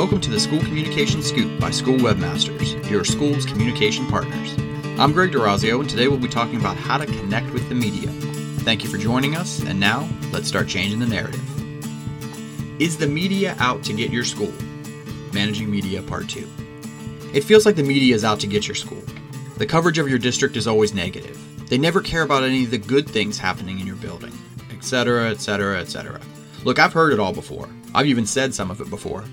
Welcome to the School Communication Scoop by School Webmasters, your school's communication partners. I'm Greg D'Arazio, and today we'll be talking about how to connect with the media. Thank you for joining us, and now let's start changing the narrative. Is the media out to get your school? Managing Media Part 2. It feels like the media is out to get your school. The coverage of your district is always negative. They never care about any of the good things happening in your building, etc., etc., etc. Look, I've heard it all before. I've even said some of it before.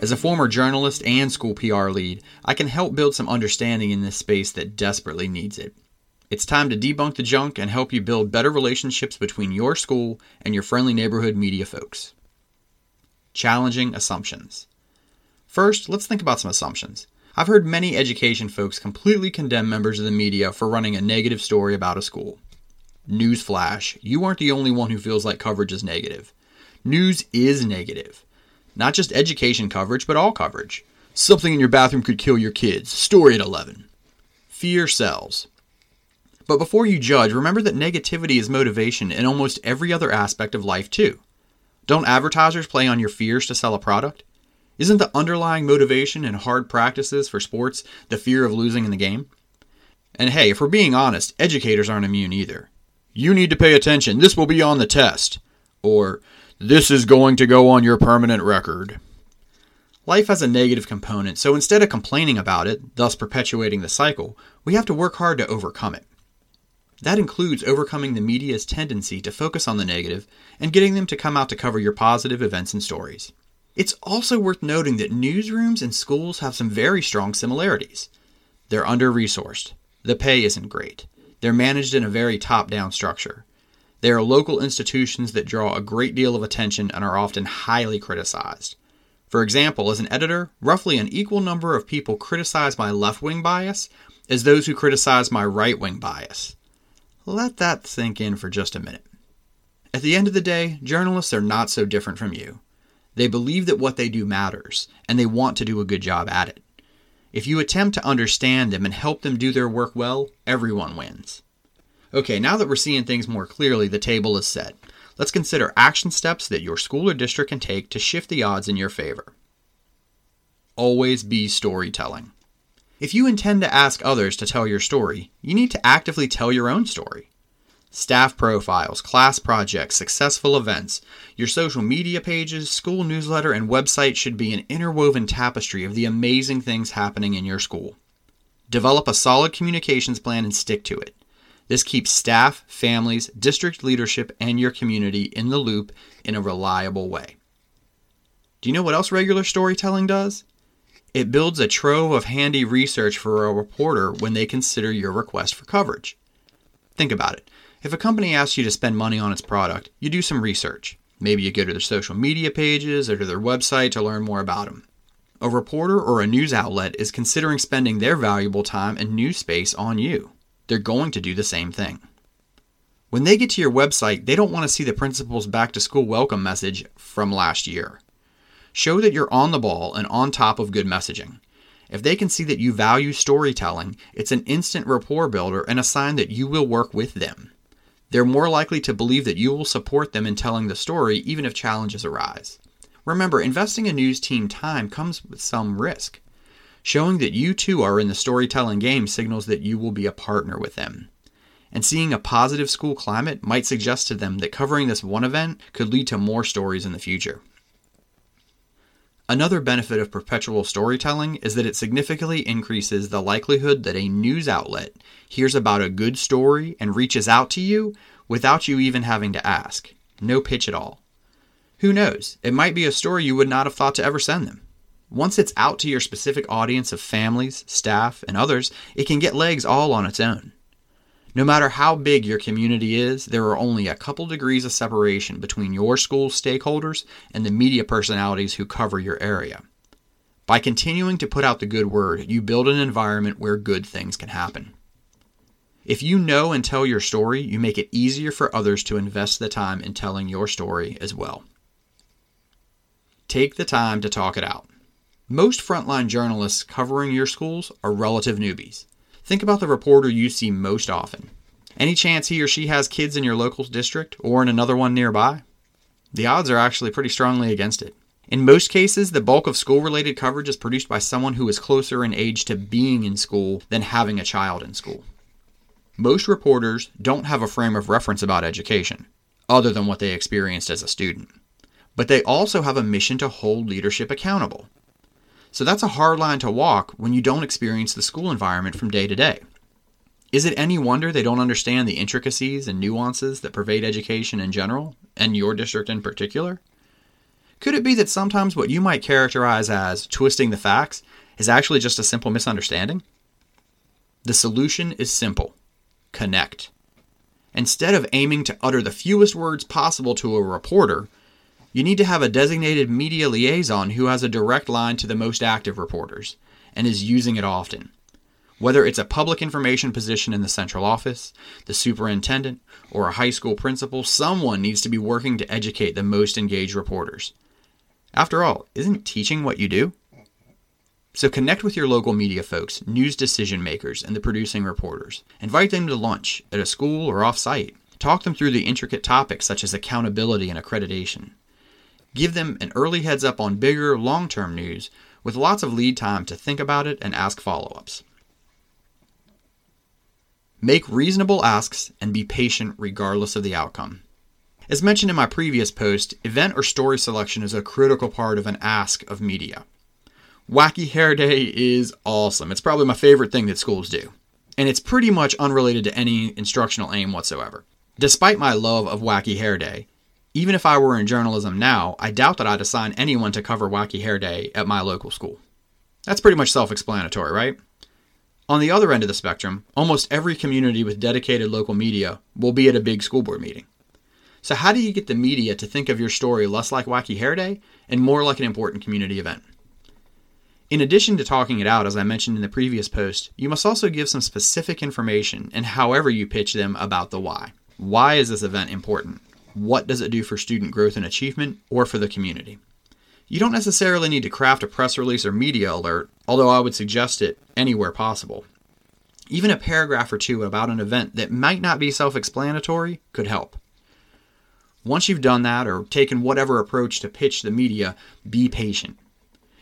As a former journalist and school PR lead, I can help build some understanding in this space that desperately needs it. It's time to debunk the junk and help you build better relationships between your school and your friendly neighborhood media folks. Challenging assumptions. First, let's think about some assumptions. I've heard many education folks completely condemn members of the media for running a negative story about a school. Newsflash, you aren't the only one who feels like coverage is negative. News is negative. Not just education coverage, but all coverage. Something in your bathroom could kill your kids. Story at 11. Fear sells. But before you judge, remember that negativity is motivation in almost every other aspect of life too. Don't advertisers play on your fears to sell a product? Isn't the underlying motivation in hard practices for sports the fear of losing in the game? And hey, if we're being honest, educators aren't immune either. You need to pay attention. This will be on the test. Or, this is going to go on your permanent record. Life has a negative component, so instead of complaining about it, thus perpetuating the cycle, we have to work hard to overcome it. That includes overcoming the media's tendency to focus on the negative and getting them to come out to cover your positive events and stories. It's also worth noting that newsrooms and schools have some very strong similarities. They're under-resourced. The pay isn't great. They're managed in a very top-down structure. They are local institutions that draw a great deal of attention and are often highly criticized. For example, as an editor, roughly an equal number of people criticize my left-wing bias as those who criticize my right-wing bias. Let that sink in for just a minute. At the end of the day, journalists are not so different from you. They believe that what they do matters, and they want to do a good job at it. If you attempt to understand them and help them do their work well, everyone wins. Okay, now that we're seeing things more clearly, the table is set. Let's consider action steps that your school or district can take to shift the odds in your favor. Always be storytelling. If you intend to ask others to tell your story, you need to actively tell your own story. Staff profiles, class projects, successful events, your social media pages, school newsletter, and website should be an interwoven tapestry of the amazing things happening in your school. Develop a solid communications plan and stick to it. This keeps staff, families, district leadership, and your community in the loop in a reliable way. Do you know what else regular storytelling does? It builds a trove of handy research for a reporter when they consider your request for coverage. Think about it. If a company asks you to spend money on its product, you do some research. Maybe you go to their social media pages or to their website to learn more about them. A reporter or a news outlet is considering spending their valuable time and news space on you. They're going to do the same thing. When they get to your website, they don't want to see the principal's back-to-school welcome message from last year. Show that you're on the ball and on top of good messaging. If they can see that you value storytelling, it's an instant rapport builder and a sign that you will work with them. They're more likely to believe that you will support them in telling the story, even if challenges arise. Remember, investing in news team time comes with some risk. Showing that you too are in the storytelling game signals that you will be a partner with them. And seeing a positive school climate might suggest to them that covering this one event could lead to more stories in the future. Another benefit of perpetual storytelling is that it significantly increases the likelihood that a news outlet hears about a good story and reaches out to you without you even having to ask. No pitch at all. Who knows? It might be a story you would not have thought to ever send them. Once it's out to your specific audience of families, staff, and others, it can get legs all on its own. No matter how big your community is, there are only a couple degrees of separation between your school's stakeholders and the media personalities who cover your area. By continuing to put out the good word, you build an environment where good things can happen. If you know and tell your story, you make it easier for others to invest the time in telling your story as well. Take the time to talk it out. Most frontline journalists covering your schools are relative newbies. Think about the reporter you see most often. Any chance he or she has kids in your local district or in another one nearby? The odds are actually pretty strongly against it. In most cases, the bulk of school-related coverage is produced by someone who is closer in age to being in school than having a child in school. Most reporters don't have a frame of reference about education, other than what they experienced as a student. But they also have a mission to hold leadership accountable. So that's a hard line to walk when you don't experience the school environment from day to day. Is it any wonder they don't understand the intricacies and nuances that pervade education in general, and your district in particular? Could it be that sometimes what you might characterize as twisting the facts is actually just a simple misunderstanding? The solution is simple. Connect. Instead of aiming to utter the fewest words possible to a reporter, you need to have a designated media liaison who has a direct line to the most active reporters and is using it often. Whether it's a public information position in the central office, the superintendent, or a high school principal, someone needs to be working to educate the most engaged reporters. After all, isn't teaching what you do? So connect with your local media folks, news decision makers, and the producing reporters. Invite them to lunch at a school or off-site. Talk them through the intricate topics such as accountability and accreditation. Give them an early heads up on bigger, long-term news with lots of lead time to think about it and ask follow-ups. Make reasonable asks and be patient regardless of the outcome. As mentioned in my previous post, event or story selection is a critical part of an ask of media. Wacky Hair Day is awesome. It's probably my favorite thing that schools do. And it's pretty much unrelated to any instructional aim whatsoever. Despite my love of Wacky Hair Day, even if I were in journalism now, I doubt that I'd assign anyone to cover Wacky Hair Day at my local school. That's pretty much self-explanatory, right? On the other end of the spectrum, almost every community with dedicated local media will be at a big school board meeting. So how do you get the media to think of your story less like Wacky Hair Day and more like an important community event? In addition to talking it out, as I mentioned in the previous post, you must also give some specific information and however you pitch them about the why. Why is this event important? What does it do for student growth and achievement or for the community? You don't necessarily need to craft a press release or media alert, although I would suggest it anywhere possible. Even a paragraph or two about an event that might not be self-explanatory could help. Once you've done that or taken whatever approach to pitch the media, be patient.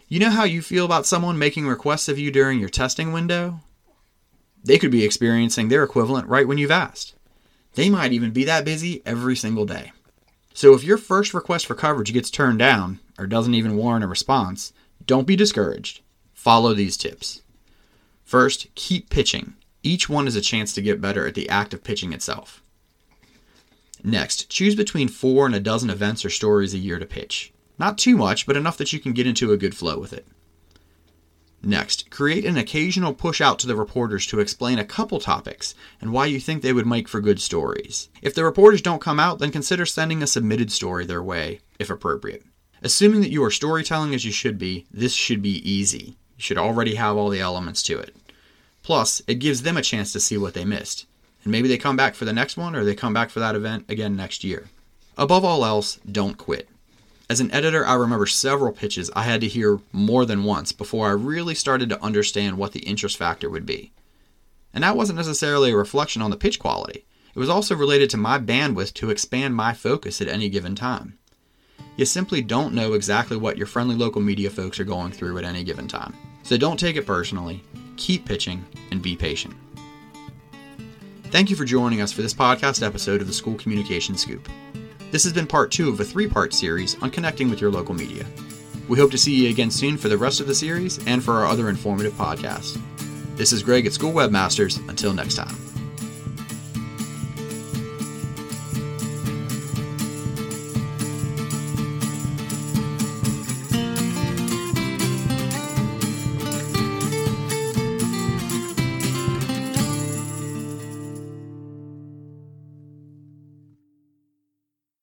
You know how you feel about someone making requests of you during your testing window? They could be experiencing their equivalent right when you've asked. They might even be that busy every single day. So if your first request for coverage gets turned down or doesn't even warrant a response, don't be discouraged. Follow these tips. First, keep pitching. Each one is a chance to get better at the act of pitching itself. Next, choose between 4 and 12 events or stories a year to pitch. Not too much, but enough that you can get into a good flow with it. Next, create an occasional push out to the reporters to explain a couple topics and why you think they would make for good stories. If the reporters don't come out, then consider sending a submitted story their way, if appropriate. Assuming that you are storytelling as you should be, this should be easy. You should already have all the elements to it. Plus, it gives them a chance to see what they missed. And maybe they come back for the next one, or they come back for that event again next year. Above all else, don't quit. As an editor, I remember several pitches I had to hear more than once before I really started to understand what the interest factor would be. And that wasn't necessarily a reflection on the pitch quality. It was also related to my bandwidth to expand my focus at any given time. You simply don't know exactly what your friendly local media folks are going through at any given time. So don't take it personally. Keep pitching and be patient. Thank you for joining us for this podcast episode of the School Communication Scoop. This has been part 2 of a 3-part series on connecting with your local media. We hope to see you again soon for the rest of the series and for our other informative podcasts. This is Greg at School Webmasters. Until next time.